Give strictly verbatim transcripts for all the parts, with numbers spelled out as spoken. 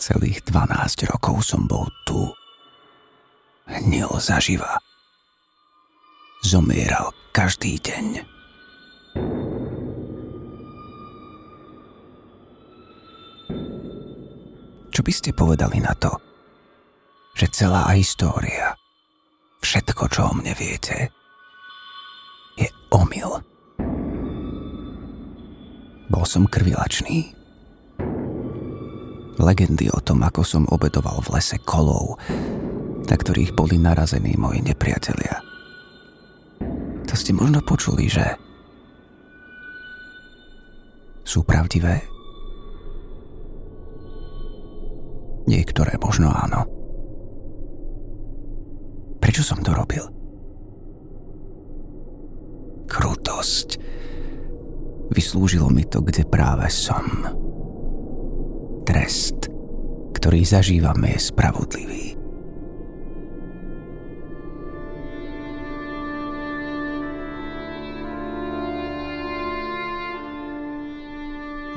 Celých dvanásť rokov som bol tu. Hnil zaživa. Zomieral každý deň. Čo by ste povedali na to, že celá história, všetko, čo o mne viete, je omyl? Bol som krvilačný. Legendy o tom, ako som obedoval v lese kolov, na ktorých boli narazení moji nepriatelia. To ste možno počuli, že? Sú pravdivé? Niektoré možno áno. Prečo som to robil? Krutosť. Vyslúžilo mi to, kde práve som. Trest, ktorý zažívame, je spravodlivý.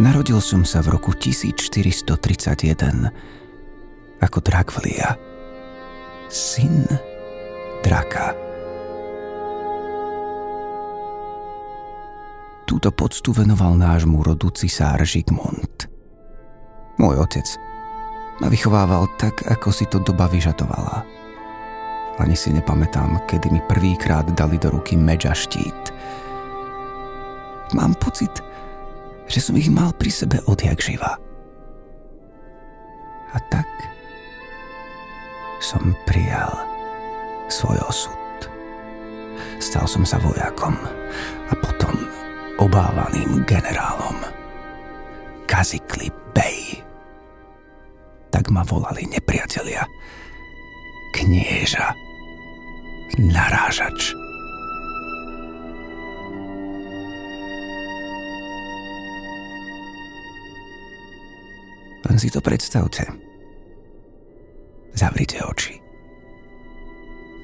Narodil som sa v roku tisíc štyristo tridsaťjeden ako Draqwlya, syn draka. Túto poctu venoval nášmu rodu cisár Žigmund. Môj otec ma vychovával tak, ako si to doba vyžadovala. Ani si nepamätám, kedy mi prvýkrát dali do ruky meč a štít. Mám pocit, že som ich mal pri sebe odjak živa. A tak som prijal svoj osud. Stal som sa vojakom a potom obávaným generálom. Kazıklı Bey. Tak ma volali nepriatelia. Knieža. Narážač. Len si to predstavte. Zavrite oči.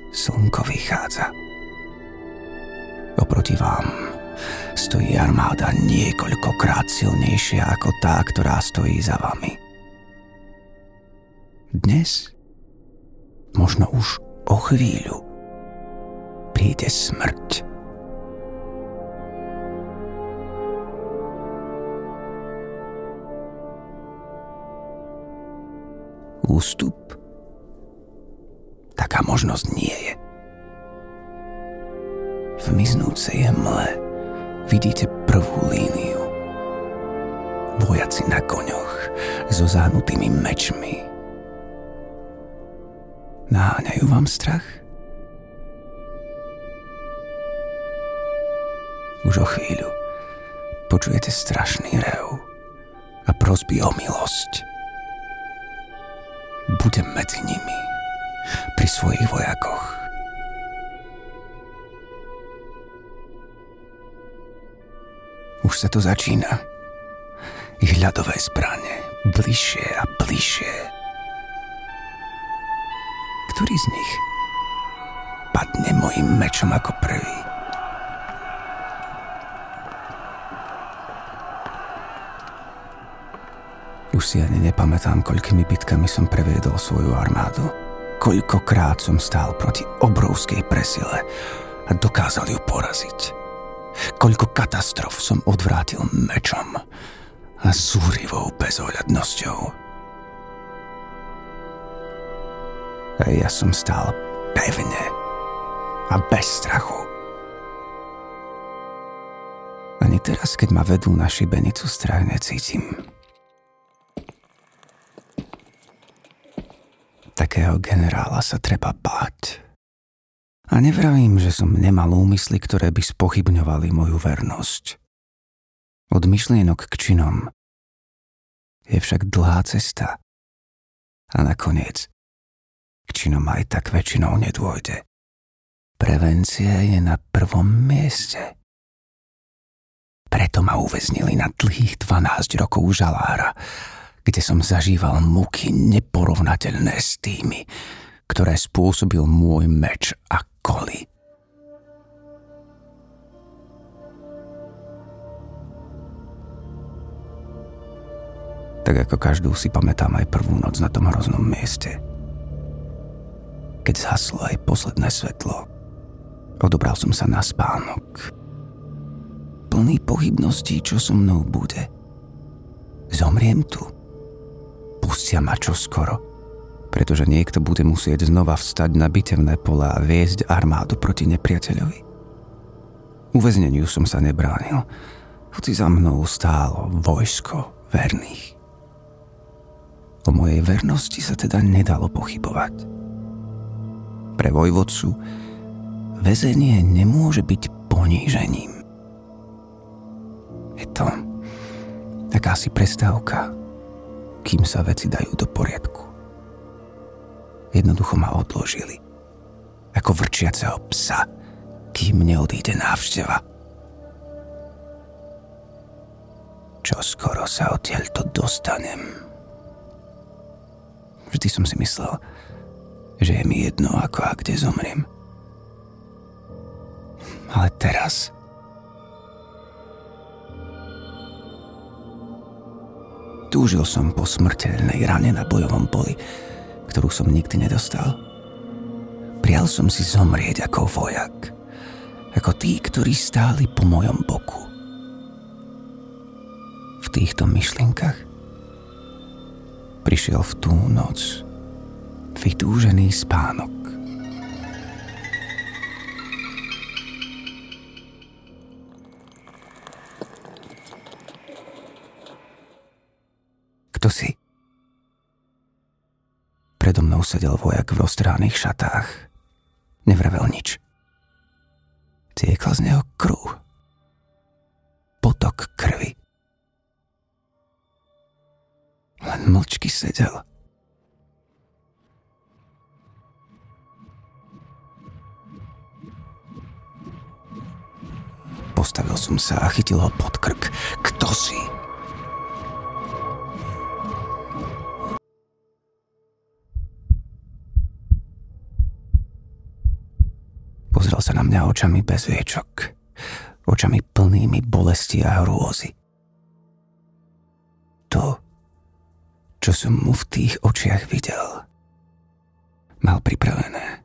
Slnko vychádza. Oproti vám stojí armáda niekoľkokrát silnejšia ako tá, ktorá stojí za vami. Dnes, možno už o chvíľu, príde smrť. Ústup? Taká možnosť nie je. V miznúcej hmle vidíte prvú líniu. Vojaci na koňoch so zahnutými mečmi. Naháňajú vám strach? Už o chvíľu počujete strašný rev a prosby o milosť. Budem medzi nimi, pri svojich vojakoch. Už sa to začína. Ich ľadové zbrane bližšie a bližšie. Ktorý z nich padne mojím mečom ako prvý? Už si ani nepamätám, koľkými bitkami som previedol svoju armádu. Koľkokrát som stál proti obrovskej presile a dokázal ju poraziť. Koľko katastrof som odvrátil mečom a zúrivou bezohľadnosťou. A ja som stál pevne a bez strachu. Ani teraz, keď ma vedú na šibenicu, strach necítim. Takého generála sa treba báť. A nevravím, že som nemal úmysly, ktoré by spochybňovali moju vernosť. Od myšlienok k činom je však dlhá cesta. A nakoniec k činom aj tak väčšinou nedôjde. Prevencia je na prvom mieste. Preto ma uväznili na dlhých dvanásť rokov žalára, kde som zažíval múky neporovnateľné s tými, ktoré spôsobil môj meč a koly. Tak ako každú si pamätám aj prvú noc na tom hroznom mieste. Keď zhaslo aj posledné svetlo, odobral som sa na spánok. Plný pochybností, čo so mnou bude. Zomriem tu. Pustia ma čoskoro, pretože niekto bude musieť znova vstať na bitevné pola a viesť armádu proti nepriateľovi. Uväzneniu som sa nebránil, hoci za mnou stálo vojsko verných. O mojej vernosti sa teda nedalo pochybovať. Pre vojvodcu väzenie nemôže byť ponížením. Je to akási prestávka, kým sa veci dajú do poriadku. Jednoducho ma odložili, ako vrčiaceho psa, kým neodíde návšteva. Čoskoro sa odtiaľto dostanem. Vždy som si myslel, že je mi jedno, ako a kde zomriem. Ale teraz... Túžil som po smrteľnej rane na bojovom poli, ktorú som nikdy nedostal. Prial som si zomrieť ako vojak, ako tí, ktorí stáli po mojom boku. V týchto myšlienkach prišiel v tú noc vytúžený spánok. Kto si? Predo mnou sedel vojak v roztrhaných šatách. Nevravel nič. Tiekla z neho krv. Potok krvi. Len mlčky sedel. Postavil som sa a chytil ho pod krk. Kto si? Pozrel sa na mňa očami bez viečok, očami plnými bolesti a hrôzy. To, čo som mu v tých očiach videl, mal pripravené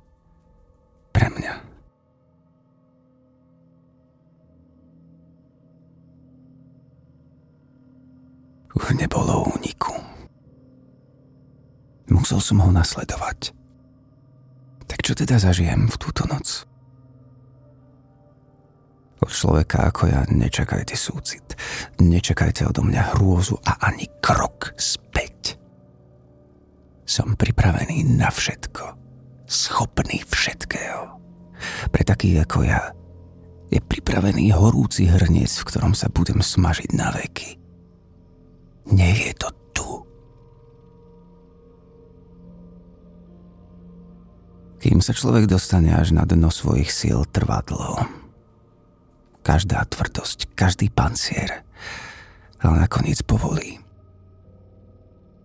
pre mňa. Už nebolo úniku. Musel som ho nasledovať. Tak čo teda zažijem v túto noc? Od človeka ako ja nečakajte súcit, nečakajte odo mňa hrôzu a ani krok späť. Som pripravený na všetko, schopný všetkého. Pre takých ako ja je pripravený horúci hrniec, v ktorom sa budem smažiť na veky. Nech je to tu. Kým sa človek dostane až na dno svojich síl, trvá dlho. Každá tvrdosť, každý pancier, ale nakoniec povolí.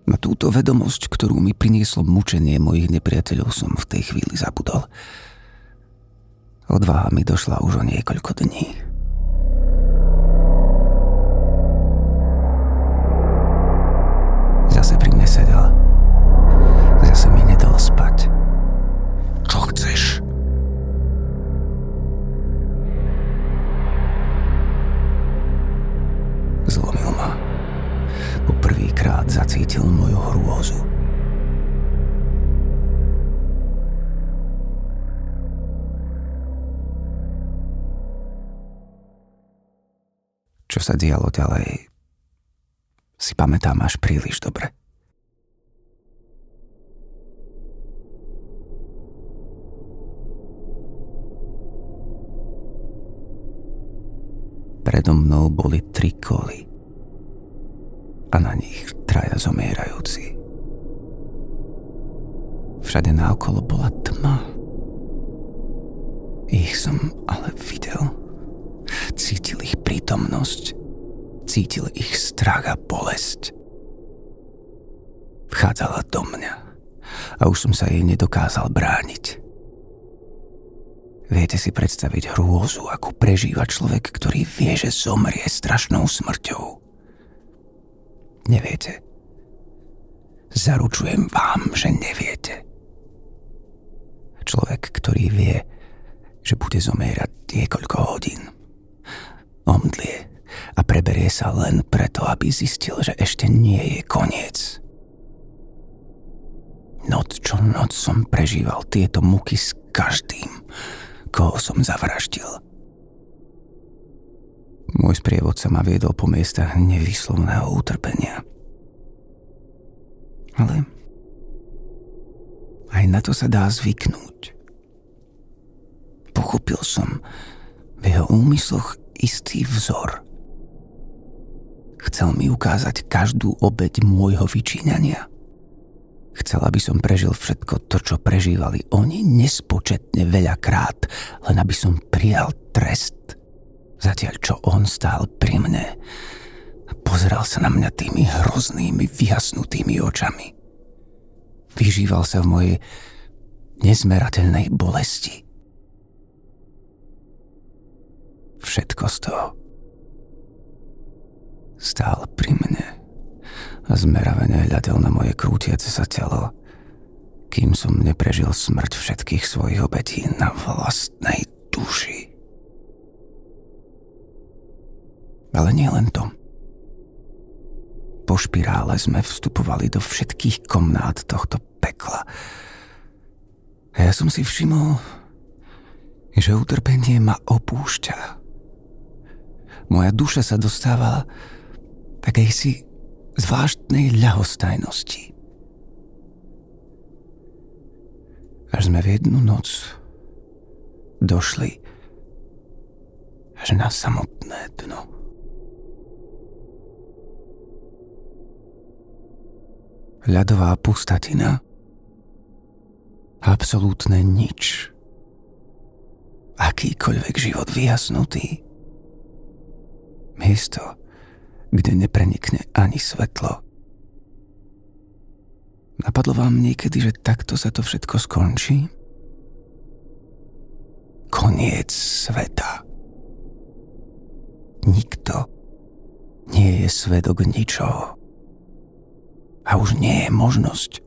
Na túto vedomosť, ktorú mi prinieslo mučenie mojich nepriateľov, som v tej chvíli zabudol. Odvaha mi došla už o niekoľko dní. Zase pri mne sedel. Zase mi nedal spať. Čo chceš? Zlomil ma. Po prvýkrát zacítil moju hrôzu. Čo sa dialo ďalej, si pamätám až príliš dobre. Predo mnou boli tri koly a na nich traja zomierajúci. Všade naokolo bola tma. Ich som ale videl. Cítil ich prítomnosť. Cítil ich strach a bolesť. Vchádzala do mňa a už som sa jej nedokázal brániť. Viete si predstaviť hrôzu, ako prežíva človek, ktorý vie, že zomrie strašnou smrťou. Neviete, Zaručujem vám, že neviete. Človek, ktorý vie, že bude zomierať niekoľko hodín, omdlie a preberie sa len preto, aby zistil, že ešte nie je koniec. Noc čo noc som prežíval tieto muky s každým, koho som zavraždil. Môj sprievodca ma viedol po miestach nevyslovného utrpenia. Ale aj na to sa dá zvyknúť. Pochopil som v jeho úmysloch istý vzor. Chcel mi ukázať každú obeť môjho vyčíňania. Chcel, aby som prežil všetko to, čo prežívali oni nespočetne veľakrát, len aby som prijal trest. Zatiaľ, čo on stál pri mne a pozeral sa na mňa tými hroznými, vyhasnutými očami. Vyžíval sa v mojej nezmerateľnej bolesti. Všetko z toho. Stál pri mne a zmeravene hľadel na moje krútiace sa telo, kým som neprežil smrť všetkých svojich obetí na vlastnej duši. Ale nie len to. Po špirále sme vstupovali do všetkých komnát tohto pekla. A ja som si všimol, že utrpenie ma opúšťa. Moja duša sa dostávala takejsi zvláštnej ľahostajnosti. Až sme v jednu noc došli až na samotné dno. Ľadová pustatina, absolútne nič, akýkoľvek život vyjasnutý, miesto, kde neprenikne ani svetlo. Napadlo vám niekedy, že takto sa to všetko skončí? Koniec sveta. Nikto nie je svedok ničoho. A už nie je možnosť,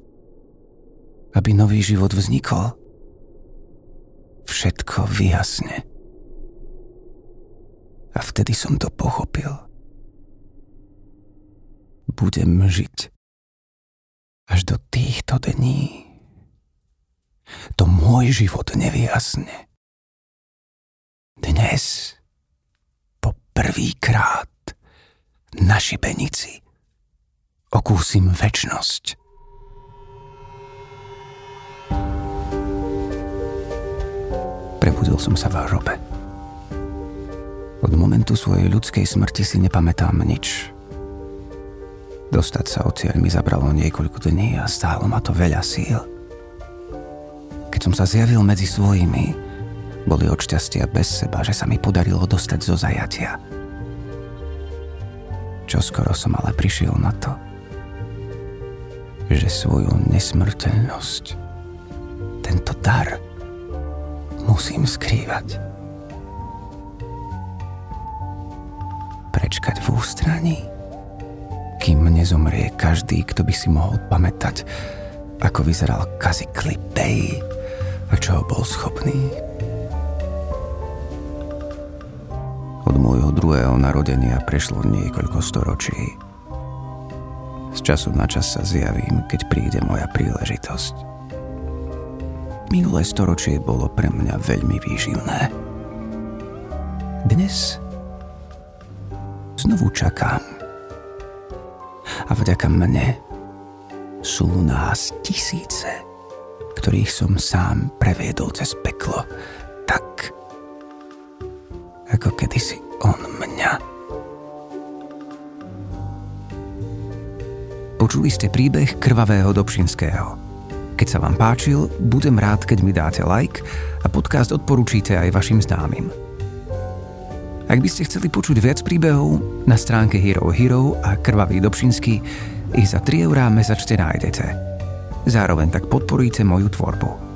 aby nový život vznikol. Všetko vyhasne. A vtedy som to pochopil. Budem žiť až do týchto dní. To môj život nevyjasne. Dnes po prvýkrát na šibenici okúsim večnosť. Prebudil som sa v hrobe. Od momentu svojej ľudskej smrti si nepamätám nič. Dostať sa odtiaľ mi zabralo niekoľko dní a stálo ma to veľa síl. Keď som sa zjavil medzi svojimi, boli od šťastia bez seba, že sa mi podarilo dostať zo zajatia. Čoskoro som ale prišiel na to, že svoju nesmrteľnosť, tento dar, musím skrývať. Prečkať v ústraní, kým nezomrie každý, kto by si mohol pamätať, ako vyzeral Kazıklı Bey a čoho bol schopný. Od môjho druhého narodenia prešlo niekoľko storočí. Z času na čas sa zjavím, keď príde moja príležitosť. Minulé storočie bolo pre mňa veľmi výživné. Dnes znovu čakám. A vďaka mne sú nás tisíce, ktorých som sám previedol cez peklo, tak ako kedysi on mňa. Počuli ste príbeh krvavého Dobšinského. Keď sa vám páčil, budem rád, keď mi dáte like a podcast odporúčite aj vašim známym. Ak by ste chceli počuť viac príbehov, na stránke herohero a Krvavý Dobšinský ich za tri eurá mesačne nájdete. Zároveň tak podporíte moju tvorbu.